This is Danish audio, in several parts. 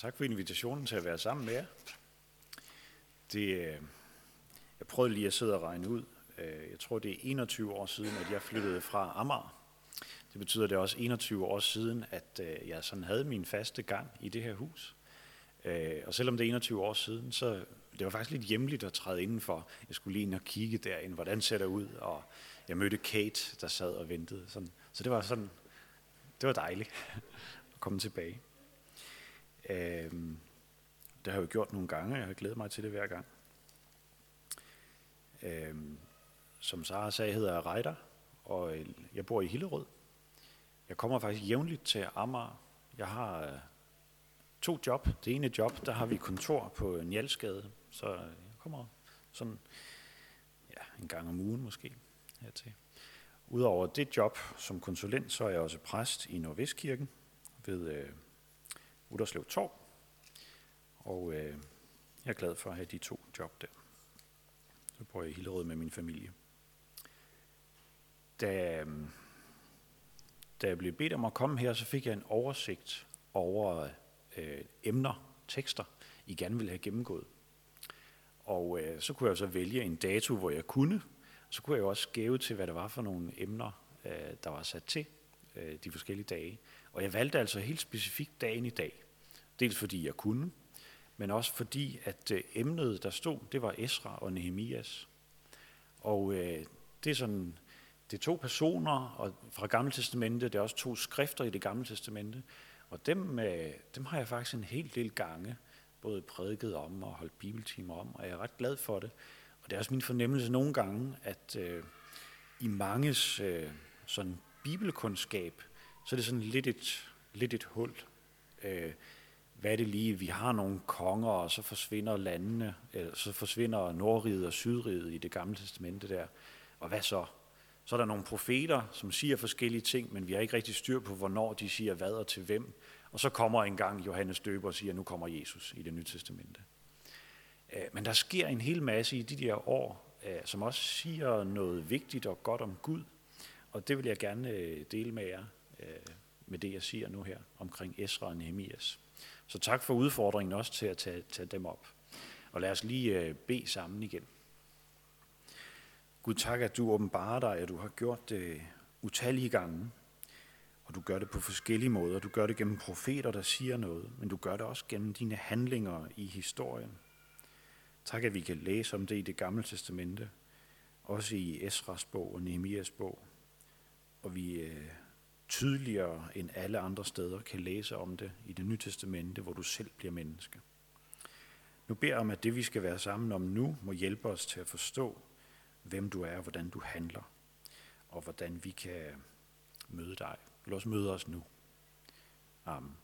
Tak for invitationen til at være sammen med jer. Jeg prøvede lige at sidde og regne ud. Jeg tror, det er 21 år siden, at jeg flyttede fra Amager. Det betyder, det er også 21 år siden, at jeg sådan havde min faste gang i det her hus. Og selvom det er 21 år siden, så det var faktisk lidt hjemligt at træde indenfor. Jeg skulle lige ind og kigge derinde, hvordan ser det ud, og jeg mødte Kate, der sad og ventede. Sådan. Så det var sådan, det var dejligt at komme tilbage. Det har jeg jo gjort nogle gange, og jeg har glædet mig til det hver gang. Som Sara sagde, hedder jeg Reidar, og jeg bor i Hillerød. Jeg kommer faktisk jævnligt til Amager. Jeg har 2 job. Det ene job, der har vi kontor på Njalsgade, så jeg kommer sådan en gang om ugen måske hertil. Udover det job som konsulent, så er jeg også præst i Nordvestkirken ved Uterslev Torv, og jeg er glad for at have de 2 job der. Så bor jeg i Hillerød med min familie. Da jeg blev bedt om at komme her, så fik jeg en oversigt over emner, tekster, I gerne ville have gennemgået. Og så kunne jeg så vælge en dato, hvor jeg kunne. Så kunne jeg også skæve til, hvad det var for nogle emner, der var sat til de forskellige dage. Og jeg valgte altså helt specifikt dagen i dag. Dels fordi jeg kunne, men også fordi, at emnet, der stod, det var Esra og Nehemias. Og det er sådan... Det er 2 personer og fra Gamle Testamente, det er også 2 skrifter i det Gamle Testamente, og dem har jeg faktisk en hel del gange både prædiket om og holdt bibeltimer om, og jeg er ret glad for det. Og det er også min fornemmelse nogle gange, at i manges sådan bibelkundskab, så er det sådan lidt et hul. Hvad er det lige? Vi har nogle konger, og så forsvinder landene, så forsvinder Nordriget og Sydriget i det Gamle Testamente der, og hvad så? Så er der nogle profeter, som siger forskellige ting, men vi har ikke rigtig styr på, hvornår de siger hvad og til hvem. Og så kommer engang Johannes Døber og siger, at nu kommer Jesus i det nye testamente. Men der sker en hel masse i de der år, som også siger noget vigtigt og godt om Gud. Og det vil jeg gerne dele med jer, med det jeg siger nu her, omkring Esra og Nehemias. Så tak for udfordringen også til at tage dem op. Og lad os lige bede sammen igen. Gud, tak, at du åbenbarer dig, at du har gjort det utallige gange, og du gør det på forskellige måder. Du gør det gennem profeter, der siger noget, men du gør det også gennem dine handlinger i historien. Tak, at vi kan læse om det i det Gamle Testamente, også i Esras bog og Nehemias bog, og vi tydeligere end alle andre steder kan læse om det i det Nye Testamente, hvor du selv bliver menneske. Nu beder jeg om, at det, vi skal være sammen om nu, må hjælpe os til at forstå, hvem du er, og hvordan du handler, og hvordan vi kan møde dig. Lad os møde os nu. Amen.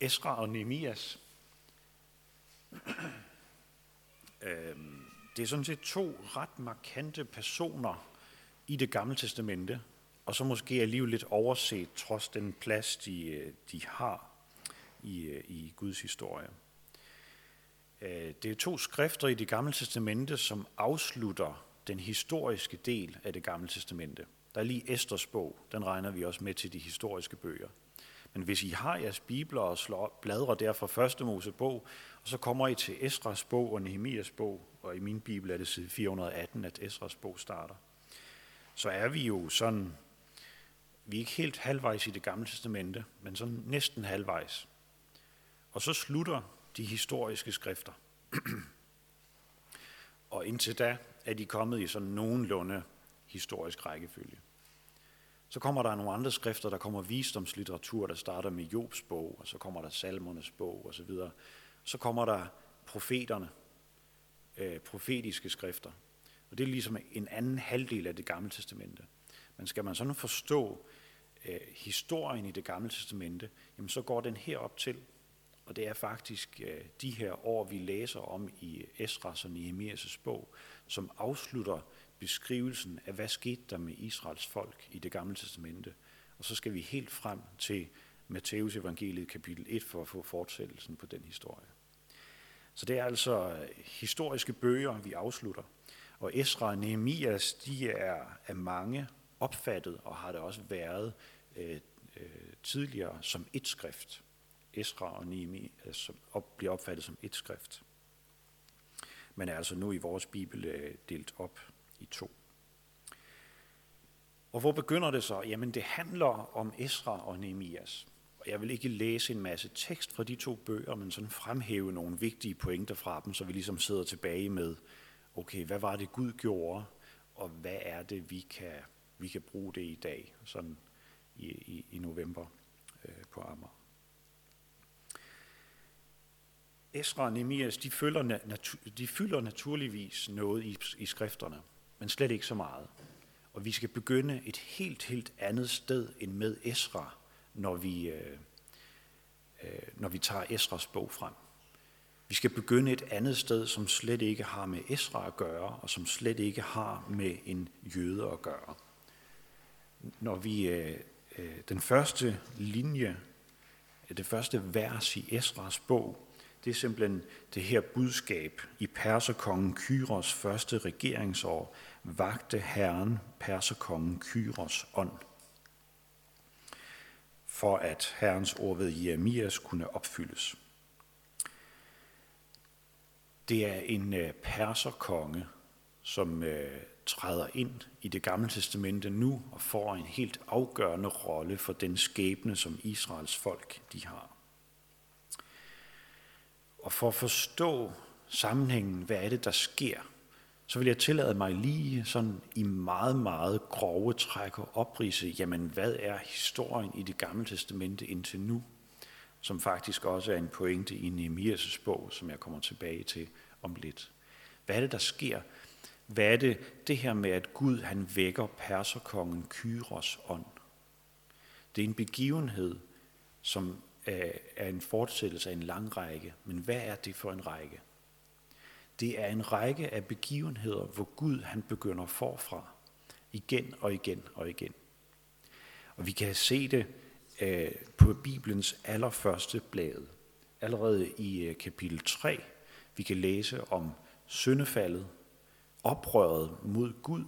Esra og Nehemias. Det er sådan set 2 ret markante personer i det Gamle Testamente, og så måske alligevel lidt overset, trods den plads, de har i Guds historie. Det er 2 skrifter i det Gamle Testamente, som afslutter den historiske del af det Gamle Testamente. Der er lige Esters bog, den regner vi også med til de historiske bøger. Men hvis I har jeres bibler og bladrer der fra 1. Mosebog, og så kommer I til Esras bog og Nehemias bog, og i min bibel er det side 418, at Esras bog starter, så er vi jo sådan, vi er ikke helt halvvejs i det Gamle Testamente, men sådan næsten halvvejs. Og så slutter de historiske skrifter. Og indtil da er de kommet i sådan nogenlunde historisk rækkefølge. Så kommer der nogle andre skrifter, der kommer visdomslitteratur, der starter med Jobs bog, og så kommer der Salmernes bog osv. Så kommer der profeterne, profetiske skrifter. Og det er ligesom en anden halvdel af det Gamle Testamente. Men skal man sådan forstå historien i det Gamle Testamente, jamen så går den herop til. Og det er faktisk de her år, vi læser om i Esras og Nehemias' bog, som afslutter beskrivelsen af, hvad skete der med Israels folk i det Gamle Testamente. Og så skal vi helt frem til Matteus evangeliet kapitel 1 for at få fortsættelsen på den historie. Så det er altså historiske bøger, vi afslutter. Og Esra og Nehemias, de er af mange opfattet og har det også været tidligere som et skrift. Esra og Nehemias bliver opfattet som et skrift. Men er altså nu i vores bibel delt op i to. Og hvor begynder det så? Jamen det handler om Esra og Nehemias. Og jeg vil ikke læse en masse tekst fra de to bøger, men sådan fremhæve nogle vigtige pointer fra dem, så vi ligesom sidder tilbage med, okay, hvad var det Gud gjorde, og hvad er det, vi kan bruge det i dag, sådan i november på Amager. Esra og Nehemias, de fylder naturligvis noget i skrifterne, men slet ikke så meget. Og vi skal begynde et helt andet sted end med Esra, når vi tager Esras bog frem. Vi skal begynde et andet sted, som slet ikke har med Esra at gøre, og som slet ikke har med en jøde at gøre. Når vi den første linje, det første vers i Esras bog, det er simpelthen det her budskab i perserkongen Kyros første regeringsår, vagte Herren perserkongen Kyros ånd, for at Herrens ord ved Jeremias kunne opfyldes. Det er en perserkonge, som træder ind i det gamle testamente nu og får en helt afgørende rolle for den skæbne, som Israels folk de har. Og for at forstå sammenhængen, hvad er det, der sker, så vil jeg tillade mig lige sådan i meget grove træk og opridse, jamen hvad er historien i det gamle testamente indtil nu, som faktisk også er en pointe i Nehemias' bog, som jeg kommer tilbage til om lidt. Hvad er det, der sker? Hvad er det her med, at Gud han vækker perserkongen Kyros ånd? Det er en begivenhed, som er en fortsættelse af en lang række. Men hvad er det for en række? Det er en række af begivenheder, hvor Gud han begynder forfra. Igen og igen. Og vi kan se det på Bibelens allerførste blad. Allerede i kapitel 3, vi kan læse om syndefaldet, oprøret mod Gud,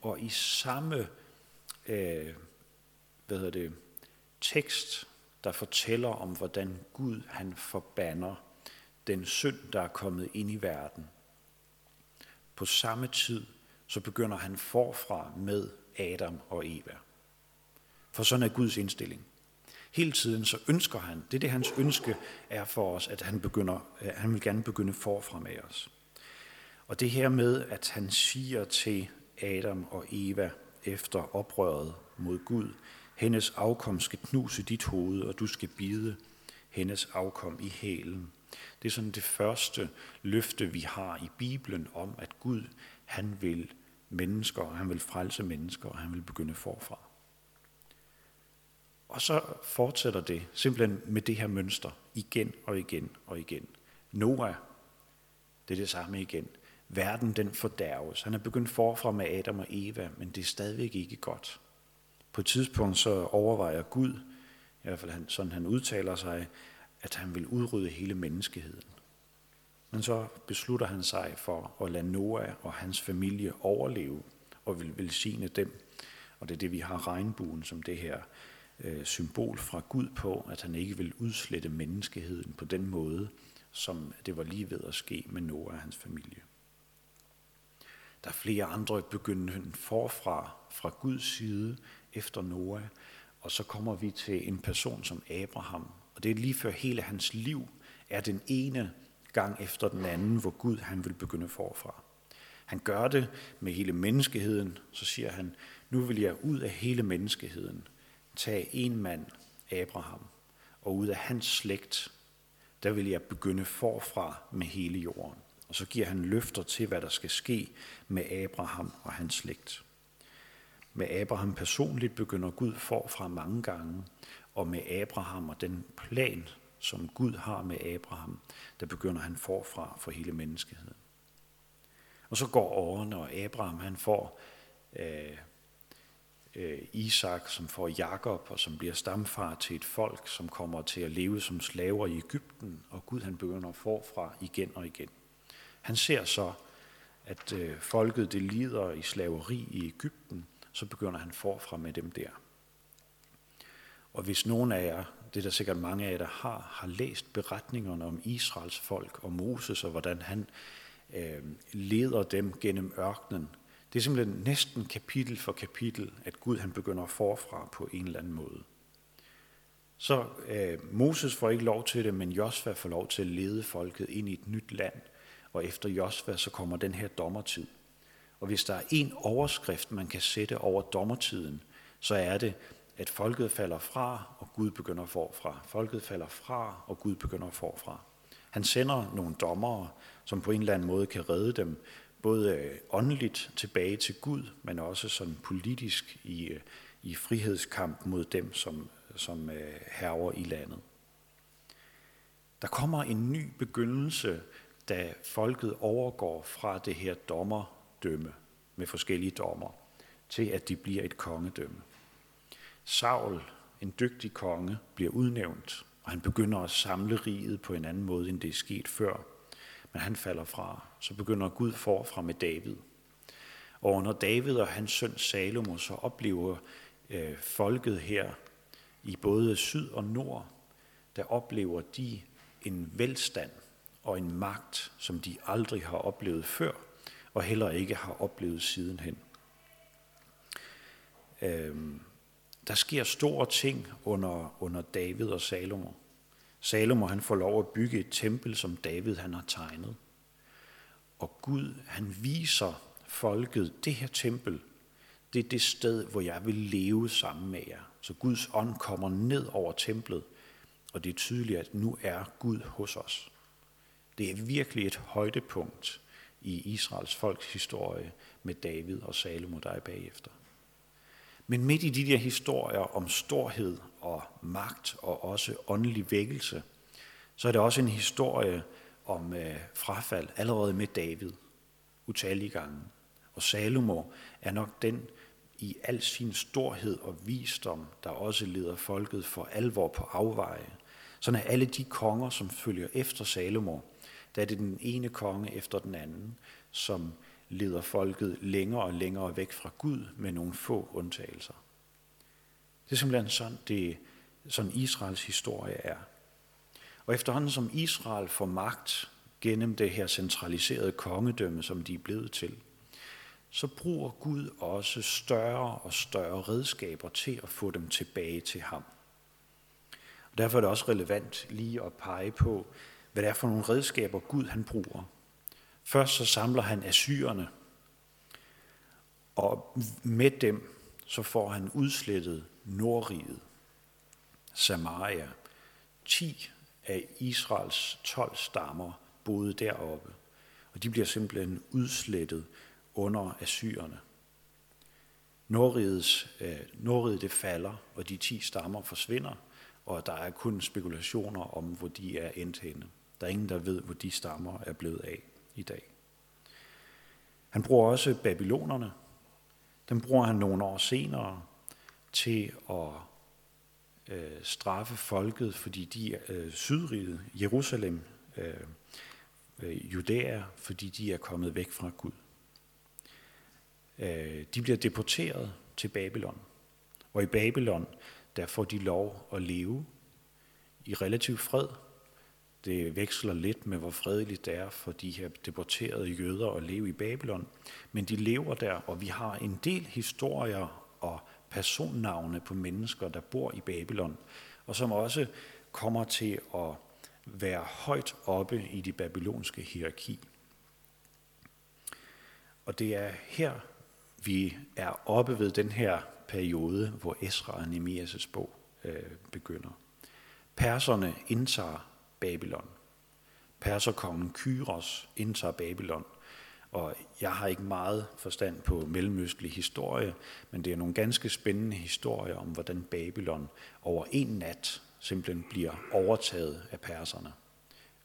og i samme tekst, der fortæller om, hvordan Gud han forbander den synd, der er kommet ind i verden. På samme tid, så begynder han forfra med Adam og Eva. For sådan er Guds indstilling. Hele tiden så ønsker han, det er det hans ønske er for os, at han vil gerne begynde forfra med os. Og det her med, at han siger til Adam og Eva efter oprøret mod Gud, hendes afkom skal knuse dit hoved, og du skal bide hendes afkom i hælen. Det er sådan det første løfte, vi har i Bibelen om, at Gud, han vil mennesker, han vil frelse mennesker, og han vil begynde forfra. Og så fortsætter det simpelthen med det her mønster, igen. Noah, det er det samme igen. Verden, den fordærves. Han er begyndt forfra med Adam og Eva, men det er stadigvæk ikke godt. På et tidspunkt så overvejer Gud, i hvert fald sådan han udtaler sig, at han vil udrydde hele menneskeheden. Men så beslutter han sig for at lade Noah og hans familie overleve og vil velsigne dem. Og det er det, vi har regnbuen som det her symbol fra Gud på, at han ikke vil udslette menneskeheden på den måde, som det var lige ved at ske med Noah og hans familie. Der er flere andre begyndende forfra fra Guds side efter Noah, og så kommer vi til en person som Abraham. Og det er lige før hele hans liv er den ene gang efter den anden, hvor Gud han vil begynde forfra. Han gør det med hele menneskeheden, så siger han, nu vil jeg ud af hele menneskeheden tage en mand, Abraham, og ud af hans slægt, der vil jeg begynde forfra med hele jorden. Og så giver han løfter til, hvad der skal ske med Abraham og hans slægt. Med Abraham personligt begynder Gud forfra mange gange, og med Abraham og den plan, som Gud har med Abraham, der begynder han forfra for hele menneskeheden. Og så går årene, og Abraham han får Isak, som får Jakob, og som bliver stamfar til et folk, som kommer til at leve som slaver i Egypten, og Gud han begynder forfra igen. Han ser så, at folket det lider i slaveri i Egypten, så begynder han forfra med dem der. Og hvis nogen af jer, det er der sikkert mange af jer, der har læst beretningerne om Israels folk og Moses, og hvordan han leder dem gennem ørkenen. Det er simpelthen næsten kapitel for kapitel, at Gud han begynder forfra på en eller anden måde. Så Moses får ikke lov til det, men Josua får lov til at lede folket ind i et nyt land. Og efter Josua, så kommer den her dommertid. Og hvis der er en overskrift, man kan sætte over dommertiden, så er det, at folket falder fra, og Gud begynder forfra. Folket falder fra, og Gud begynder forfra. Han sender nogle dommere, som på en eller anden måde kan redde dem, både åndeligt tilbage til Gud, men også sådan politisk i frihedskamp mod dem, som hærger i landet. Der kommer en ny begyndelse, da folket overgår fra det her dommerdømme med forskellige dommer, til at de bliver et kongedømme. Saul, en dygtig konge, bliver udnævnt, og han begynder at samle riget på en anden måde, end det er sket før. Men han falder fra, så begynder Gud forfra med David. Og når David og hans søn Salomo så oplever folket her i både syd og nord, der oplever de en velstand og en magt, som de aldrig har oplevet før, og heller ikke har oplevet sidenhen. Der sker store ting under David og Salomo. Salomo han får lov at bygge et tempel, som David han har tegnet. Og Gud han viser folket, det her tempel, det er det sted, hvor jeg vil leve sammen med jer. Så Guds ånd kommer ned over templet, og det er tydeligt, at nu er Gud hos os. Det er virkelig et højdepunkt i Israels folks historie med David og Salomo, der er bagefter. Men midt i de der historier om storhed og magt og også åndelig vækkelse, så er det også en historie om frafald allerede med David, utallige gange. Og Salomo er nok den i al sin storhed og visdom, der også leder folket for alvor på afveje. Sådan er alle de konger, som følger efter Salomo, der er det den ene konge efter den anden, som leder folket længere og længere væk fra Gud med nogle få undtagelser. Det er simpelthen sådan Israels historie er. Og efterhånden som Israel får magt gennem det her centraliserede kongedømme, som de er blevet til, så bruger Gud også større og større redskaber til at få dem tilbage til ham. Og derfor er det også relevant lige at pege på, hvad det er for nogle redskaber Gud han bruger. Først så samler han assyrerne, og med dem så får han udslettet Nordriget, Samaria. 10 af Israels 12 stammer boede deroppe, og de bliver simpelthen udslettet under assyrerne. Nordriget det falder, og de 10 stammer forsvinder, og der er kun spekulationer om, hvor de er endt henne. Der er ingen, der ved, hvor de stammer er blevet af i dag. Han bruger også babylonerne. Dem bruger han nogle år senere til at straffe folket, fordi de Sydriget, Jerusalem, Judæa, fordi de er kommet væk fra Gud. De bliver deporteret til Babylon, og i Babylon der får de lov at leve i relativ fred. Det veksler lidt med, hvor fredeligt det er for de her deporterede jøder at leve i Babylon. Men de lever der, og vi har en del historier og personnavne på mennesker, der bor i Babylon, og som også kommer til at være højt oppe i det babylonske hierarki. Og det er her, vi er oppe ved den her periode, hvor Esra og Nehemias' bog begynder. Perserne indtager Babylon. Perserkongen Kyros indtager Babylon. Og jeg har ikke meget forstand på mellemøstlig historie, men det er nogle ganske spændende historier om, hvordan Babylon over en nat simpelthen bliver overtaget af perserne.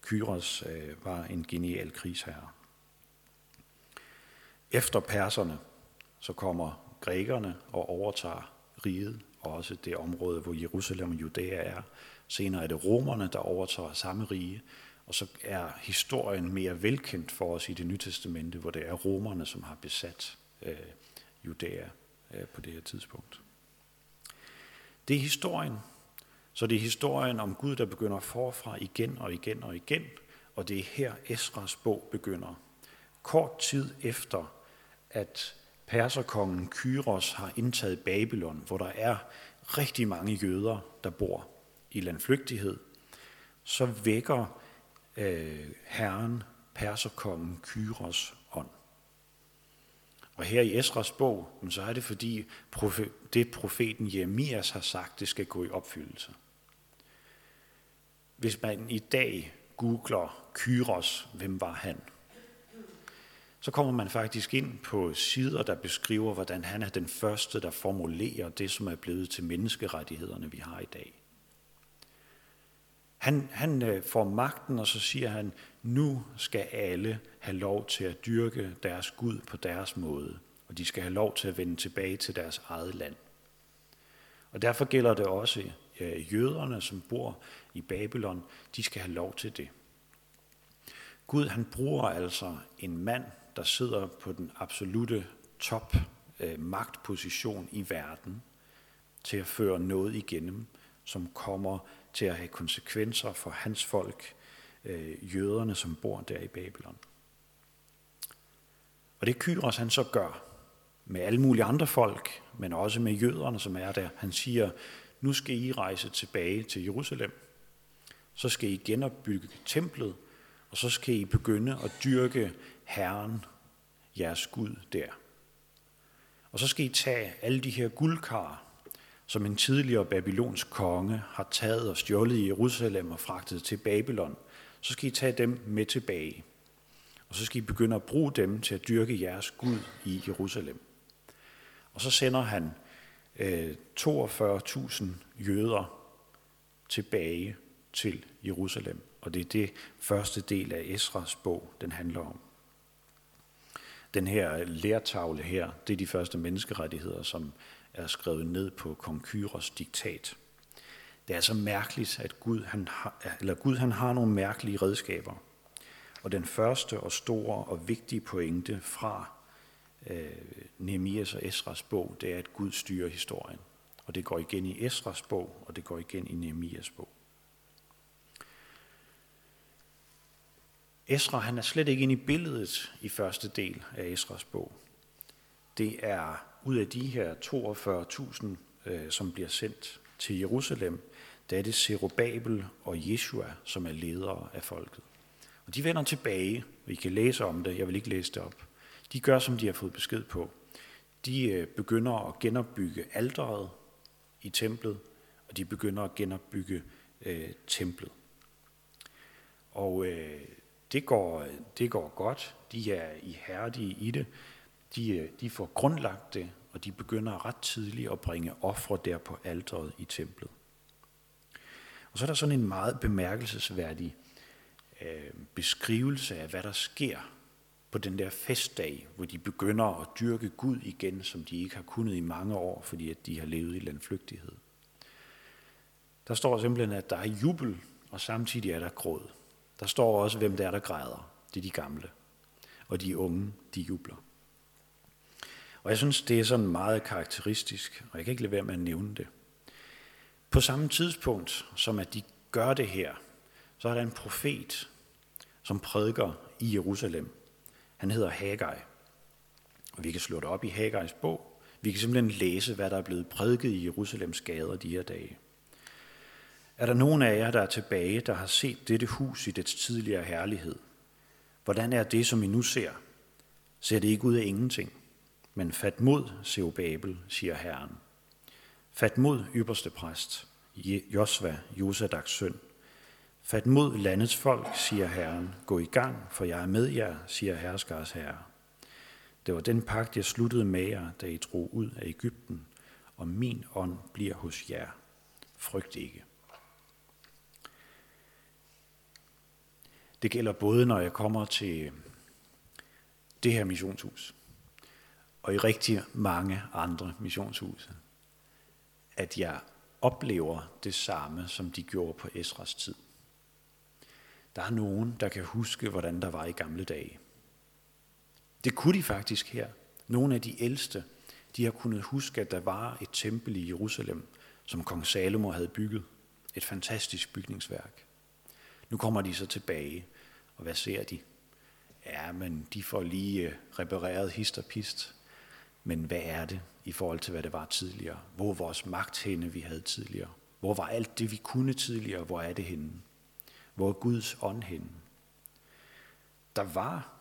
Kyros var en genial krigsherre. Efter perserne, så kommer grækerne og overtager riget, og også det område, hvor Jerusalem og Judæa er. Senere er det romerne, der overtager samme rige, og så er historien mere velkendt for os i det nye testamente, hvor det er romerne, som har besat Judæa på det her tidspunkt. Det er historien, Så det er historien om Gud, der begynder forfra igen og igen og igen, og det er her Esras bog begynder. Kort tid efter, at perserkongen Kyros har indtaget Babylon, hvor der er rigtig mange jøder, der bor i landflygtighed, så vækker herren perserkongen Kyros ånd. Og her i Esras bog, så er det fordi det profeten Nehemias har sagt, det skal gå i opfyldelse. Hvis man i dag googler Kyros, hvem var han? Så kommer man faktisk ind på sider, der beskriver, hvordan han er den første, der formulerer det, som er blevet til menneskerettighederne, vi har i dag. Han får magten, og så siger han, nu skal alle have lov til at dyrke deres Gud på deres måde, og de skal have lov til at vende tilbage til deres eget land. Og derfor gælder det også jøderne, som bor i Babylon, de skal have lov til det. Gud, han bruger altså en mand, der sidder på den absolute top magtposition i verden, til at føre noget igennem, som kommer til at have konsekvenser for hans folk, jøderne, som bor der i Babylon. Og det Kyros han så gør med alle mulige andre folk, men også med jøderne, som er der. Han siger, nu skal I rejse tilbage til Jerusalem, så skal I genopbygge templet, og så skal I begynde at dyrke Herren, jeres Gud, der. Og så skal I tage alle de her guldkar, som en tidligere babylonsk konge har taget og stjålet i Jerusalem og fragtet til Babylon. Så skal I tage dem med tilbage. Og så skal I begynde at bruge dem til at dyrke jeres Gud i Jerusalem. Og så sender han 42.000 jøder tilbage til Jerusalem. Og det er det første del af Esras bog, den handler om. Den her lærtavle her, det er de første menneskerettigheder, som er skrevet ned på kong Kyros diktat. Det er så mærkeligt, at Gud han har nogle mærkelige redskaber. Og den første og store og vigtige pointe fra Nehemias og Esras bog, det er, at Gud styrer historien. Og det går igen i Esras bog, og det går igen i Nehemias bog. Esra, han er slet ikke inde i billedet i første del af Esras bog. Det er ud af de her 42.000, som bliver sendt til Jerusalem, der er det Zerubabel og Josua, som er ledere af folket. Og de vender tilbage, og I kan læse om det, jeg vil ikke læse det op. De gør, som de har fået besked på. De begynder at genopbygge alteret i templet, og de begynder at genopbygge templet. Og det går godt, de er ihærdige i det, de får grundlagt det, og de begynder ret tidligt at bringe ofre der på alteret i templet. Og så er der sådan en meget bemærkelsesværdig beskrivelse af, hvad der sker på den der festdag, hvor de begynder at dyrke Gud igen, som de ikke har kunnet i mange år, fordi at de har levet i landflygtighed. Der står simpelthen, at der er jubel, og samtidig er der gråd. Der står også, hvem det er, der græder. Det er de gamle. Og de unge, de jubler. Og jeg synes, det er sådan meget karakteristisk, og jeg kan ikke lade være med at nævne det. På samme tidspunkt, som at de gør det her, så er der en profet, som prædiker i Jerusalem. Han hedder Haggaj. Og vi kan slå det op i Haggajs bog. Vi kan simpelthen læse, hvad der er blevet prædiket i Jerusalems gader de her dage. Er der nogen af jer, der er tilbage, der har set dette hus i dets tidligere herlighed? Hvordan er det, som I nu ser? Ser det ikke ud af ingenting? Men fat mod, Zerubabel, siger Herren. Fat mod, ypperste præst, Josua, Josadaks søn. Fat mod landets folk, siger Herren. Gå i gang, for jeg er med jer, siger herskers herre. Det var den pagt, jeg sluttede med jer, da I drog ud af Egypten, og min ånd bliver hos jer. Frygt ikke. Det gælder både, når jeg kommer til det her missionshus, og i rigtig mange andre missionshuse, at jeg oplever det samme, som de gjorde på Esras tid. Der er nogen, der kan huske, hvordan der var i gamle dage. Det kunne de faktisk her. Nogle af de ældste, de har kunnet huske, at der var et tempel i Jerusalem, som kong Salomo havde bygget, Et fantastisk bygningsværk. Nu kommer de så tilbage, og hvad ser de? Ja, men de får lige repareret hist og pist. Men hvad er det i forhold til, hvad det var tidligere? Hvor vores magt henne, vi havde tidligere? Hvor var alt det, vi kunne tidligere? Hvor er det henne? Hvor er Guds ånd henne? Der var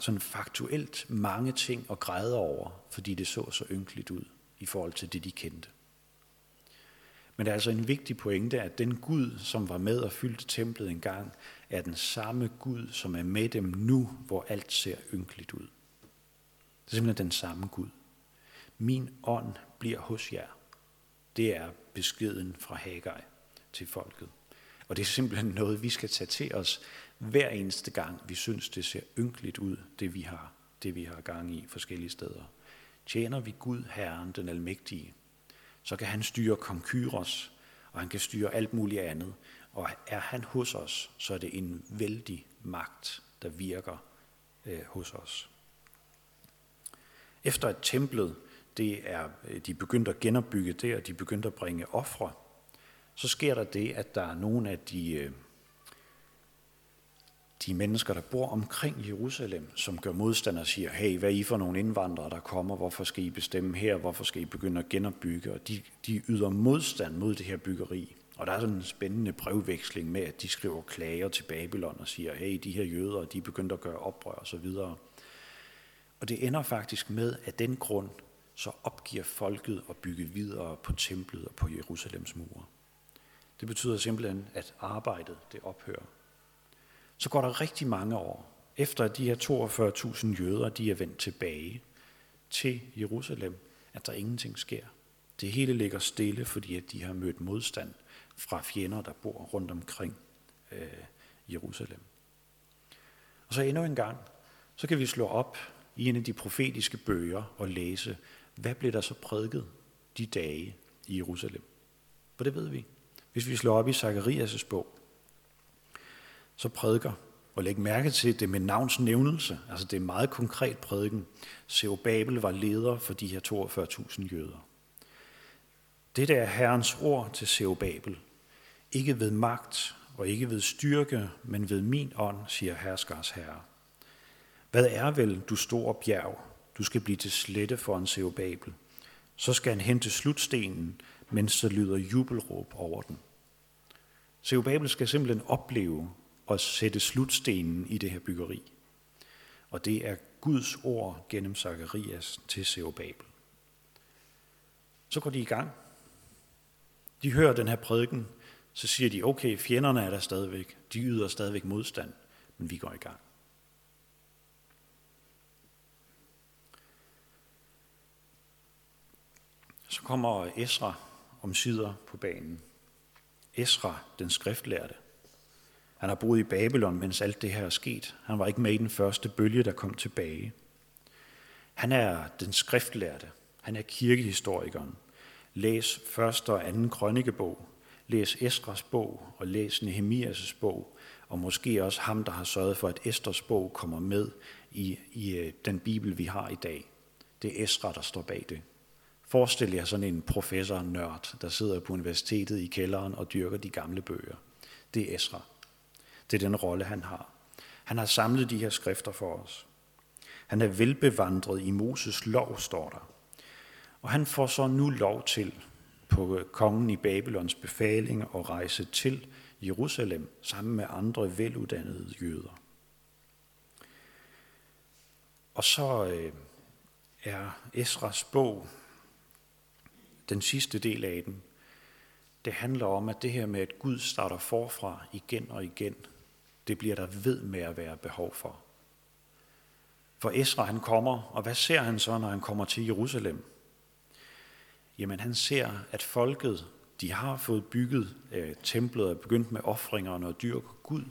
sådan faktuelt mange ting at græde over, fordi det så ynkeligt ud i forhold til det, de kendte. Men det er altså en vigtig pointe, at den Gud, som var med og fyldte templet engang, er den samme Gud, som er med dem nu, hvor alt ser ynkeligt ud. Det er simpelthen den samme Gud. Min ånd bliver hos jer. Det er beskeden fra Haggaj til folket. Og det er simpelthen noget, vi skal tage til os hver eneste gang, vi synes, det ser ynkeligt ud, det vi har gang i forskellige steder. Tjener vi Gud, Herren, den almægtige, så kan han styre kong Kyros, og han kan styre alt muligt andet. Og er han hos os, så er det en vældig magt, der virker hos os. Efter at templet, de begyndte at genopbygge det, og de begyndte at bringe ofre, så sker der det, at der er nogle af de mennesker, der bor omkring Jerusalem, som gør modstand og siger, hey, hvad er I for nogle indvandrere, der kommer? Hvorfor skal I bestemme her? Hvorfor skal I begynde at genopbygge? Og de yder modstand mod det her byggeri. Og der er sådan en spændende brevveksling med, at de skriver klager til Babylon og siger, hey, de her jøder, de er begyndt at gøre oprør osv. Og det ender faktisk med, at den grund så opgiver folket at bygge videre på templet og på Jerusalems mure. Det betyder simpelthen, at arbejdet det ophører. Så går der rigtig mange år, efter at de her 42.000 jøder de er vendt tilbage til Jerusalem, at der ingenting sker. Det hele ligger stille, fordi at de har mødt modstand fra fjender, der bor rundt omkring Jerusalem. Og så endnu en gang, så kan vi slå op i en af de profetiske bøger og læse, hvad blev der så prædiket de dage i Jerusalem? For det ved vi. Hvis vi slår op i Zakarias' bog, så prædiker, og læg mærke til det med navns nævnelse, altså det er meget konkret prædiken, Zerubabel var leder for de her 42.000 jøder. Det der er Herrens ord til Zerubabel, ikke ved magt og ikke ved styrke, men ved min ånd, siger herskers herre. Hvad er vel, du store bjerg, du skal blive til slette for en Zerubabel, så skal han hente slutstenen, mens der lyder jubelråb over den. Zerubabel skal simpelthen opleve og sætte slutstenen i det her byggeri. Og det er Guds ord gennem Zakarias til Zerubabel. Så går de i gang. De hører den her prædiken, så siger de, okay, fjenderne er der stadigvæk, de yder stadigvæk modstand, men vi går i gang. Så kommer Esra omsider på banen. Esra, den skriftlærte. Han har boet i Babylon, mens alt det her er sket. Han var ikke med i den første bølge, der kom tilbage. Han er den skriftlærte. Han er kirkehistorikeren. Læs 1. og 2. krønikebog. Læs Esras bog og læs Nehemias' bog. Og måske også ham, der har sørget for, at Esters bog kommer med i den bibel, vi har i dag. Det er Esra, der står bag det. Forestil jer sådan en professor-nørd, der sidder på universitetet i kælderen og dyrker de gamle bøger. Det er Esra. Det er den rolle, han har. Han har samlet de her skrifter for os. Han er velbevandret i Moses lov, står der. Og han får så nu lov til, på kongen i Babylons befaling, at rejse til Jerusalem sammen med andre veluddannede jøder. Og så er Esras bog, den sidste del af den, det handler om, at det her med, at Gud starter forfra igen og igen, det bliver der ved med at være behov for. For Esra, han kommer, og hvad ser han så, når han kommer til Jerusalem? Jamen, han ser, at folket, de har fået bygget templet og begyndt med ofringer og noget dyr på Gud,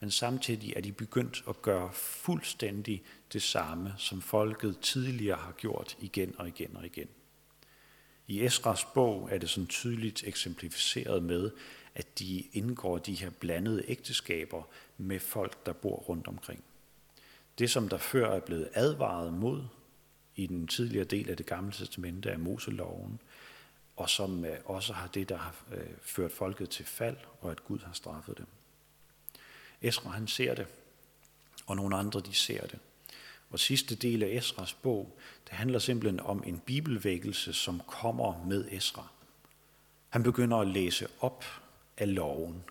men samtidig er de begyndt at gøre fuldstændig det samme, som folket tidligere har gjort igen og igen og igen. I Esras bog er det sådan tydeligt eksemplificeret med, at de indgår de her blandede ægteskaber med folk, der bor rundt omkring. Det, som der før er blevet advaret mod i den tidligere del af det gamle testamente af Moseloven, og som også har det, der har ført folket til fald, og at Gud har straffet dem. Esra, han ser det, og nogle andre, de ser det. Og sidste del af Esras bog, det handler simpelthen om en bibelvækkelse, som kommer med Esra. Han begynder at læse op af loven,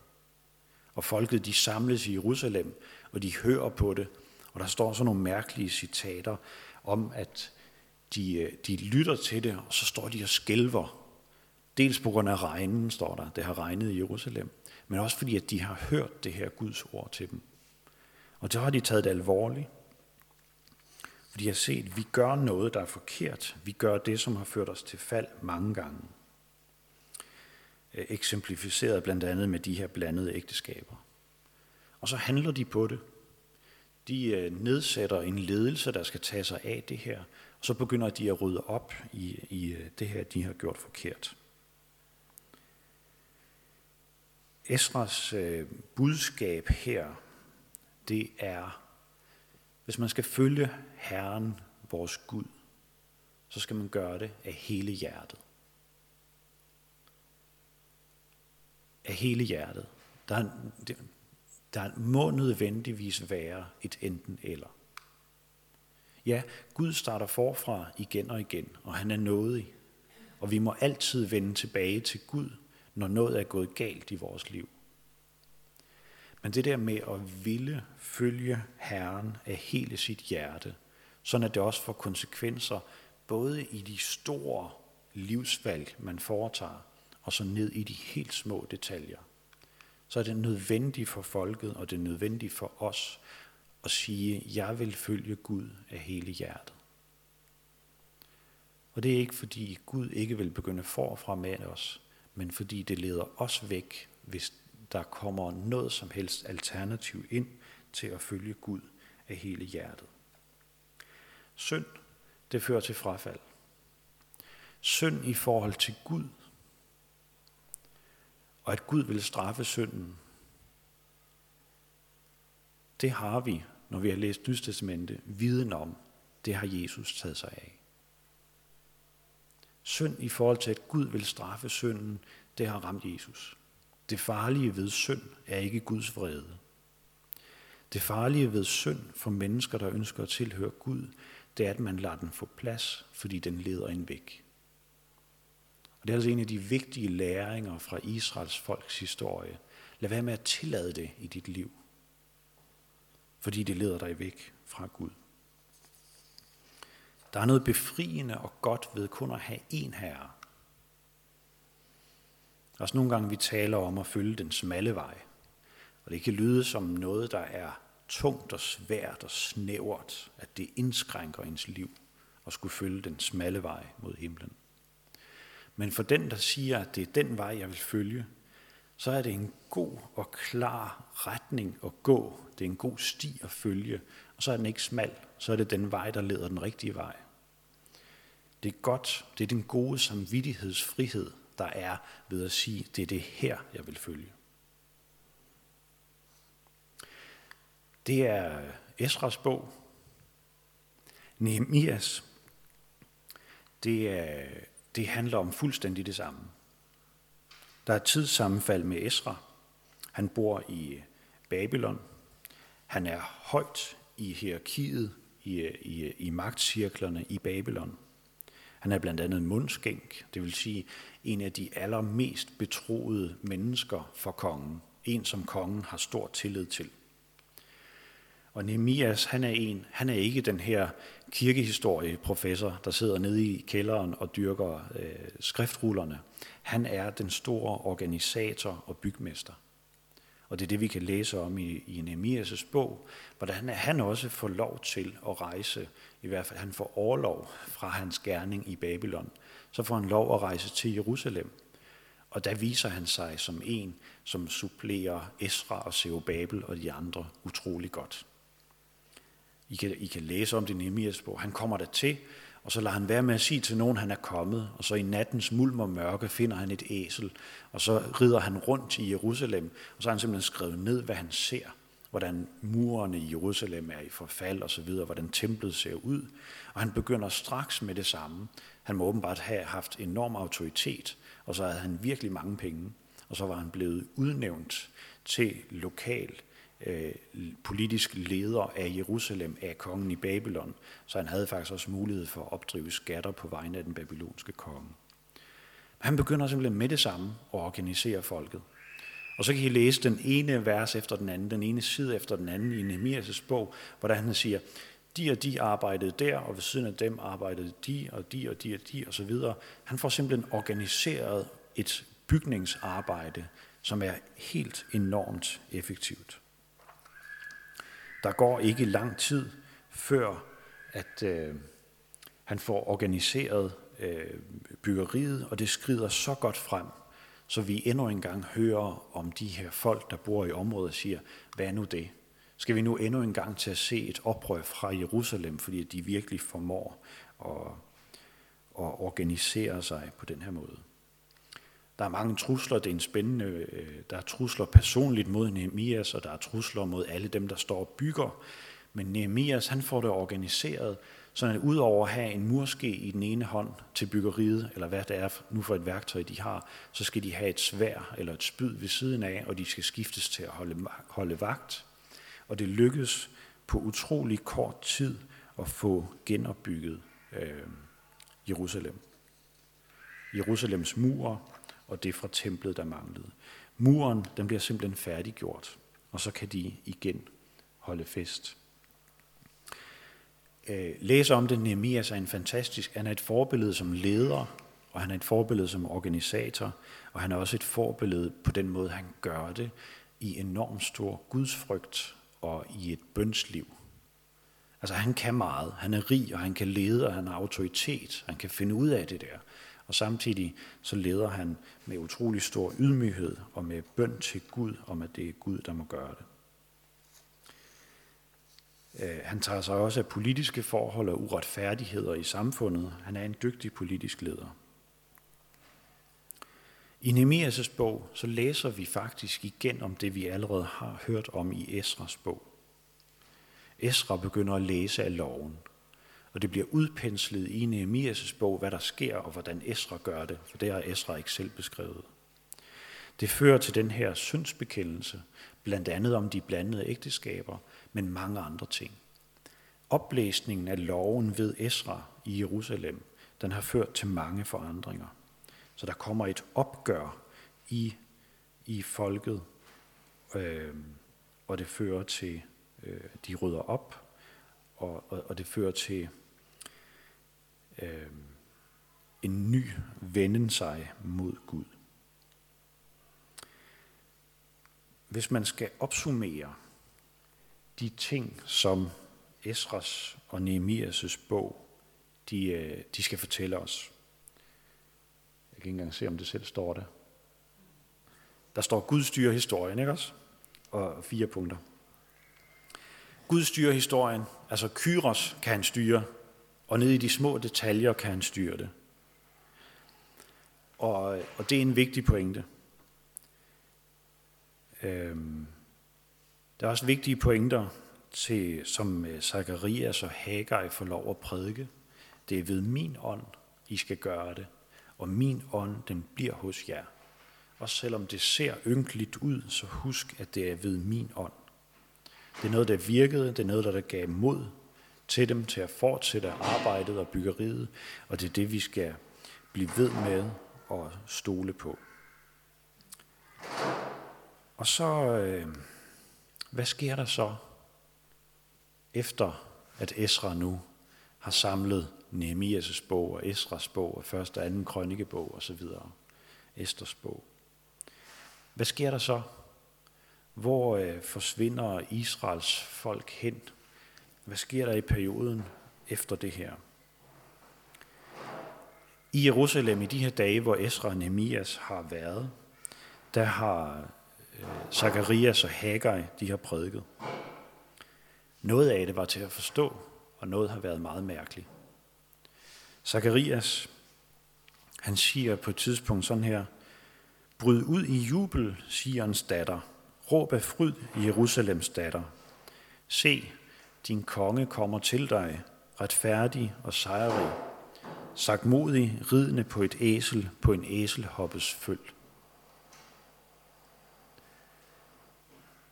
og folket, de samles i Jerusalem, og de hører på det, og der står sådan nogle mærkelige citater om, at de lytter til det, og så står de og skælver. Dels på grund af regnen, står der, det har regnet i Jerusalem, men også fordi, at de har hørt det her Guds ord til dem. Og så har de taget det alvorligt, for de har set, at vi gør noget, der er forkert. Vi gør det, som har ført os til fald mange gange. Eksemplificeret blandt andet med de her blandede ægteskaber. Og så handler de på det. De nedsætter en ledelse, der skal tage sig af det her, og så begynder de at rydde op i det her, de har gjort forkert. Esras budskab her, det er, hvis man skal følge Herren, vores Gud, så skal man gøre det af hele hjertet. Af hele hjertet. Der må nødvendigvis være et enten eller. Ja, Gud starter forfra igen og igen, og han er nådig. Og vi må altid vende tilbage til Gud, når noget er gået galt i vores liv. Men det der med at ville følge Herren af hele sit hjerte, sådan at det også får konsekvenser, både i de store livsvalg, man foretager, og så ned i de helt små detaljer. Så er det nødvendigt for folket, og det er nødvendigt for os, at sige, jeg vil følge Gud af hele hjertet. Og det er ikke fordi Gud ikke vil begynde forfra med os, men fordi det leder os væk, hvis der kommer noget som helst alternativ ind til at følge Gud af hele hjertet. Synd, det fører til frafald. Synd i forhold til Gud, og at Gud vil straffe synden, det har vi, når vi har læst Nye Testamente, viden om, det har Jesus taget sig af. Synd i forhold til, at Gud vil straffe synden, det har ramt Jesus. Det farlige ved synd er ikke Guds vrede. Det farlige ved synd for mennesker, der ønsker at tilhøre Gud, det er, at man lader den få plads, fordi den leder en væk. Og det er altså en af de vigtige læringer fra Israels folks historie. Lad være med at tillade det i dit liv, fordi det leder dig væk fra Gud. Der er noget befriende og godt ved kun at have én herre. Også nogle gange vi taler om at følge den smalle vej, og det kan lyde som noget, der er tungt og svært og snævert, at det indskrænker ens liv at skulle følge den smalle vej mod himlen. Men for den, der siger, at det er den vej, jeg vil følge, så er det en god og klar retning at gå. Det er en god sti at følge, og så er den ikke smal. Så er det den vej, der leder den rigtige vej. Det er godt, det er den gode samvittighedsfrihed, der er ved at sige, det er det her, jeg vil følge. Det er Esras bog. Nehemias, det handler om fuldstændig det samme. Der er tidssammenfald med Esra. Han bor i Babylon. Han er højt i hierarkiet, i magtcirklerne i Babylon. Han er blandt andet mundskænk, det vil sige en af de allermest betroede mennesker for kongen. En, som kongen har stor tillid til. Og Nehemias, han er ikke den her kirkehistorieprofessor, der sidder nede i kælderen og dyrker skriftrullerne. Han er den store organisator og bygmester. Og det er det, vi kan læse om i Nehemias' bog, hvordan han også får lov til at rejse, i hvert fald han får orlov fra hans gerning i Babylon. Så får han lov at rejse til Jerusalem, og der viser han sig som en, som supplerer Esra og Zerubabel og de andre utrolig godt. I kan læse om det i Nehemias' bog. Han kommer der til, og så lader han være med at sige til nogen, han er kommet, og så i nattens mulm og mørke finder han et æsel, og så rider han rundt i Jerusalem, og så har han simpelthen skrevet ned, hvad han ser, hvordan murerne i Jerusalem er i forfald osv., hvordan templet ser ud, og han begynder straks med det samme. Han må åbenbart have haft enorm autoritet, og så havde han virkelig mange penge, og så var han blevet udnævnt til lokal politisk leder af Jerusalem af kongen i Babylon, så han havde faktisk også mulighed for at opdrive skatter på vegne af den babylonske konge. Han begynder simpelthen med det samme at organisere folket. Og så kan I læse den ene vers efter den anden, den ene side efter den anden i Nehemias' bog, hvor han siger, de og de arbejdede der, og ved siden af dem arbejdede de og de og de og de og så videre. Han får simpelthen organiseret et bygningsarbejde, som er helt enormt effektivt. Der går ikke lang tid før, at han får organiseret byggeriet, og det skrider så godt frem, så vi endnu engang hører om de her folk, der bor i området og siger, hvad er nu det? Skal vi nu endnu engang til at se et oprør fra Jerusalem, fordi de virkelig formår at organisere sig på den her måde? Der er mange trusler, det er en spændende, der er trusler personligt mod Nehemias, og der er trusler mod alle dem, der står og bygger. Men Nehemias, han får det organiseret, sådan at udover at have en murske i den ene hånd til byggeriet, eller hvad det er nu for et værktøj, de har, så skal de have et sværd eller et spyd ved siden af, og de skal skiftes til at holde vagt. Og det lykkes på utrolig kort tid at få genopbygget Jerusalem. Jerusalems mur og det fra templet, der manglede. Muren, den bliver simpelthen færdiggjort, og så kan de igen holde fest. Læs om det, Nehemias er en fantastisk, han er et forbillede som leder, og han er et forbillede som organisator, og han er også et forbillede på den måde, han gør det, i enormt stor gudsfrygt og i et bønsliv. Altså han kan meget, han er rig, og han kan lede, og han har autoritet, han kan finde ud af det der. Og samtidig så leder han med utrolig stor ydmyghed og med bøn til Gud, om at det er Gud, der må gøre det. Han tager sig også af politiske forhold og uretfærdigheder i samfundet. Han er en dygtig politisk leder. I Nehemias' bog, så læser vi faktisk igen om det, vi allerede har hørt om i Esras bog. Esra begynder at læse af loven, og det bliver udpenslet i Nehemias' bog, hvad der sker og hvordan Esra gør det, for det har Esra ikke selv beskrevet. Det fører til den her syndsbekendelse, blandt andet om de blandede ægteskaber, men mange andre ting. Oplæsningen af loven ved Esra i Jerusalem, den har ført til mange forandringer. Så der kommer et opgør i folket, og det fører til, de rydder op, og det fører til en ny venden sig mod Gud. Hvis man skal opsummere de ting, som Esras og Nehemias' bog, de skal fortælle os. Jeg kan ikke engang se, om det selv står der. Der står, Gud styrer historien, ikke også? Og 4 punkter. Gud styrer historien, altså Kyros kan han styre, og ned i de små detaljer kan han styre det. Og det er en vigtig pointe. Der er også vigtige pointer, som Zakarias og Haggaj får lov at prædike. Det er ved min ånd, I skal gøre det, og min ånd, den bliver hos jer. Og selvom det ser ynkeligt ud, så husk, at det er ved min ånd. Det er noget, der virkede, det er noget, der gav mod til dem til at fortsætte arbejdet og byggeriet, og det er det, vi skal blive ved med og stole på. Og så, hvad sker der så, efter at Esra nu har samlet Nehemias' bog og Esras bog og første og anden krønikebog og så videre, Esters bog? Hvad sker der så? Hvor forsvinder Israels folk hen? Hvad sker der i perioden efter det her? I Jerusalem i de her dage, hvor Esra og Nehemias har været, der har Zakarias og Haggaj, de har prædiket. Noget af det var til at forstå, og noget har været meget mærkeligt. Zakarias, han siger på et tidspunkt sådan her, bryd ud i jubel, Sions datter. Råb af fryd, Jerusalems datter. Se, din konge kommer til dig, retfærdig og sejrig. sagtmodig, ridende på et æsel, på en æselhoppes føl.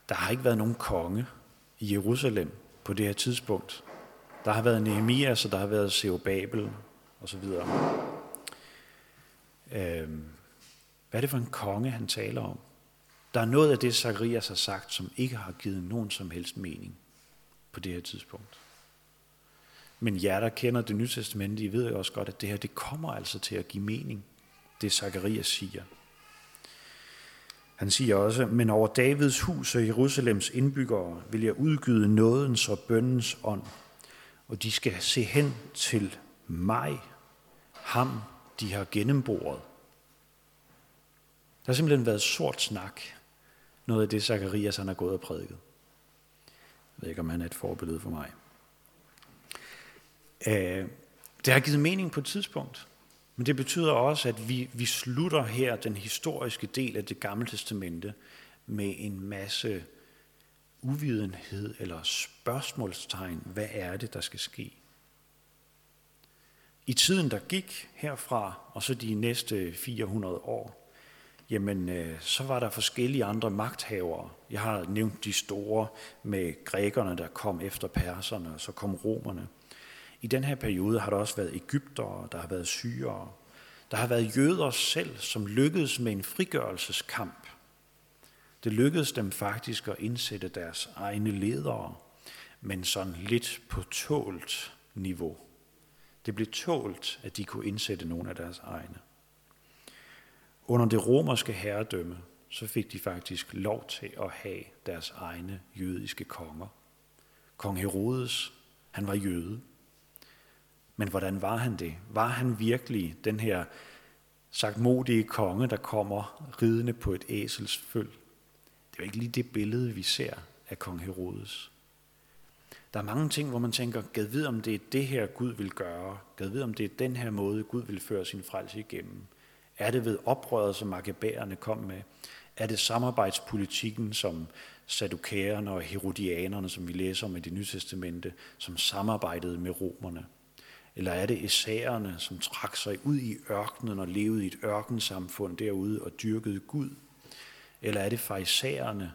Der har ikke været nogen konge i Jerusalem på det her tidspunkt. Der har været Nehemias, og der har været Zerubabel og så videre. Hvad er det for en konge, han taler om? Der er noget af det, Zakarias har sagt, som ikke har givet nogen som helst mening på det her tidspunkt. Men jer, der kender det Nye Testamente, I ved jo også godt, at det her, det kommer altså til at give mening, det Zakarias siger. Han siger også, men over Davids hus og Jerusalems indbyggere vil jeg udgyde nådens og bønnens ånd, og de skal se hen til mig, ham de har gennemboret. Der har simpelthen været sort snak, noget af det Zakarias han har gået og prædiket. Jeg ved ikke, om han er et forbillede for mig. Det har givet mening på et tidspunkt, men det betyder også, at vi slutter her den historiske del af det gamle testamente med en masse uvidenhed eller spørgsmålstegn. Hvad er det, der skal ske? I tiden, der gik herfra, og så de næste 400 år, jamen, så var der forskellige andre magthavere. Jeg har nævnt de store med grækerne, der kom efter perserne, og så kom romerne. I den her periode har der også været egyptere, der har været syrere. Der har været jøder selv, som lykkedes med en frigørelseskamp. Det lykkedes dem faktisk at indsætte deres egne ledere, men sådan lidt på tålt niveau. Det blev tålt, at de kunne indsætte nogle af deres egne. Under det romerske herredømme, så fik de faktisk lov til at have deres egne jødiske konger. Kong Herodes, han var jøde. Men hvordan var han det? Var han virkelig den her sagtmodige konge, der kommer ridende på et æsels føl? Det er jo ikke lige det billede, vi ser af kong Herodes. Der er mange ting, hvor man tænker, gad ved om det er det her, Gud vil gøre. Gad ved om det er den her måde, Gud vil føre sin frelse igennem. Er det ved oprøret, som makkabæerne kom med? Er det samarbejdspolitikken, som saddukæerne og herodianerne, som vi læser om i Det Nye Testamente, som samarbejdede med romerne? Eller er det essæerne, som trak sig ud i ørkenen og levede i et ørkensamfund derude og dyrkede Gud? Eller er det farisæerne,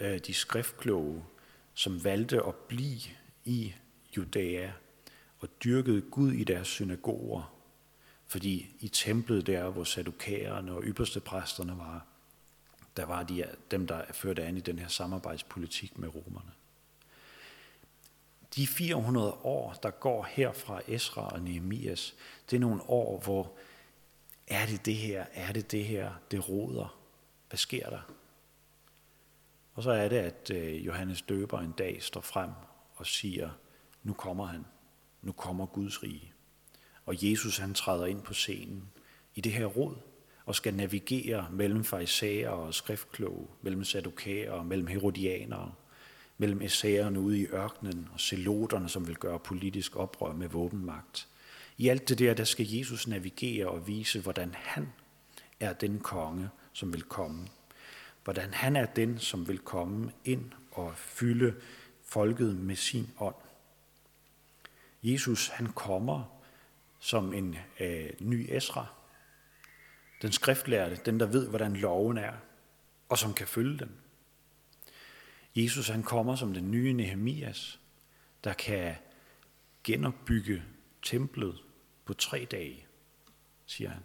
de skriftkloge, som valgte at blive i Judæa og dyrkede Gud i deres synagoger? Fordi i templet der, hvor saddukæerne og ypperstepræsterne var, der var de dem, der førte an i den her samarbejdspolitik med romerne. De 400 år, der går her fra Esra og Nehemias, det er nogle år, hvor er det her, det roder. Hvad sker der? Og så er det, at Johannes Døber en dag står frem og siger, nu kommer han, nu kommer Guds rige. Og Jesus han træder ind på scenen i det her rod og skal navigere mellem farisæer og skriftkloge, mellem saddukæer og mellem herodianere, mellem essæerne ude i ørkenen og zeloterne, som vil gøre politisk oprør med våbenmagt. I alt det der, der skal Jesus navigere og vise, hvordan han er den konge, som vil komme. Hvordan han er den, som vil komme ind og fylde folket med sin ånd. Jesus, han kommer som en ny Esra. Den skriftlærte, den der ved, hvordan loven er, og som kan følge den. Jesus han kommer som den nye Nehemias, der kan genopbygge templet på 3 dage, siger han.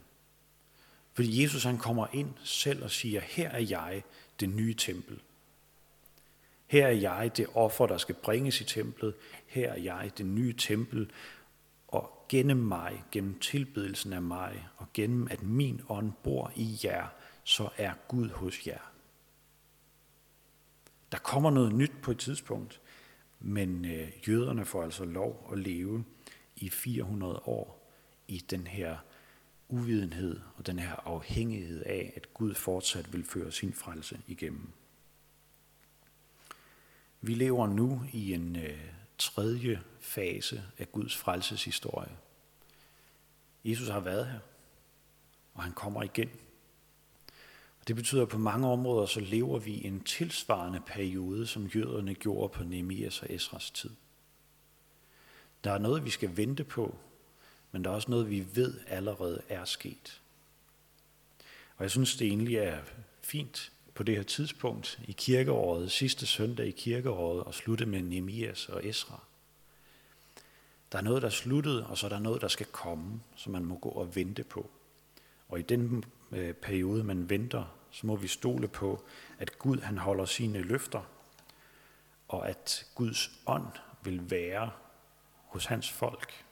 Fordi Jesus han kommer ind selv og siger, her er jeg, det nye tempel. Her er jeg, det offer, der skal bringes i templet. Her er jeg, det nye tempel. Og gennem mig, gennem tilbedelsen af mig, og gennem at min ånd bor i jer, så er Gud hos jer. Der kommer noget nyt på et tidspunkt, men jøderne får altså lov at leve i 400 år i den her uvidenhed og den her afhængighed af, at Gud fortsat vil føre sin frelse igennem. Vi lever nu i en tredje fase af Guds frelseshistorie. Jesus har været her, og han kommer igen. Det betyder, at på mange områder så lever vi en tilsvarende periode, som jøderne gjorde på Nehemias og Esras tid. Der er noget, vi skal vente på, men der er også noget, vi ved allerede er sket. Og jeg synes, det egentlig er fint på det her tidspunkt i kirkeåret, sidste søndag i kirkeåret, at slutte med Nehemias og Esra. Der er noget, der er sluttet, og så er der noget, der skal komme, som man må gå og vente på. Og i den periode, man venter, så må vi stole på, at Gud han holder sine løfter, og at Guds ånd vil være hos hans folk,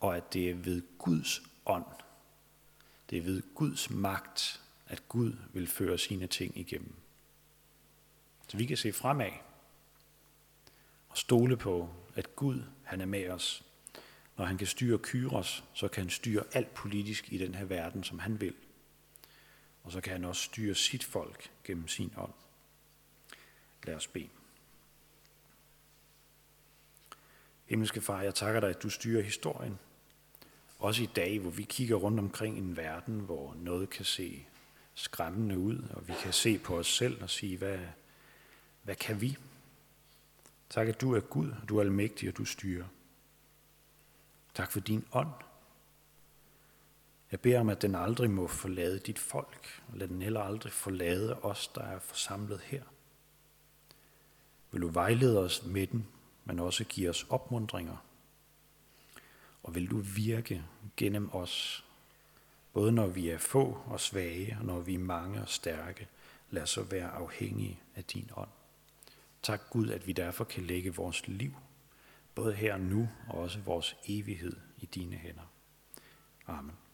og at det er ved Guds ånd, det er ved Guds magt, at Gud vil føre sine ting igennem. Så vi kan se fremad og stole på, at Gud han er med os. Når han kan styre Kyros, så kan han styre alt politisk i den her verden, som han vil. Og så kan han også styre sit folk gennem sin ånd. Lad os bede. Himmelske Far, jeg takker dig, at du styrer historien. Også i dag, hvor vi kigger rundt omkring en verden, hvor noget kan se skræmmende ud, og vi kan se på os selv og sige, hvad kan vi? Tak, at du er Gud, og du er almægtig, og du styrer. Tak for din ånd. Jeg beder om, at den aldrig må forlade dit folk, og lad den heller aldrig forlade os, der er forsamlet her. Vil du vejlede os med den, men også give os opmuntringer? Og vil du virke gennem os, både når vi er få og svage, og når vi er mange og stærke, lad os så være afhængige af din ånd. Tak Gud, at vi derfor kan lægge vores liv, både her og nu, og også vores evighed i dine hænder. Amen.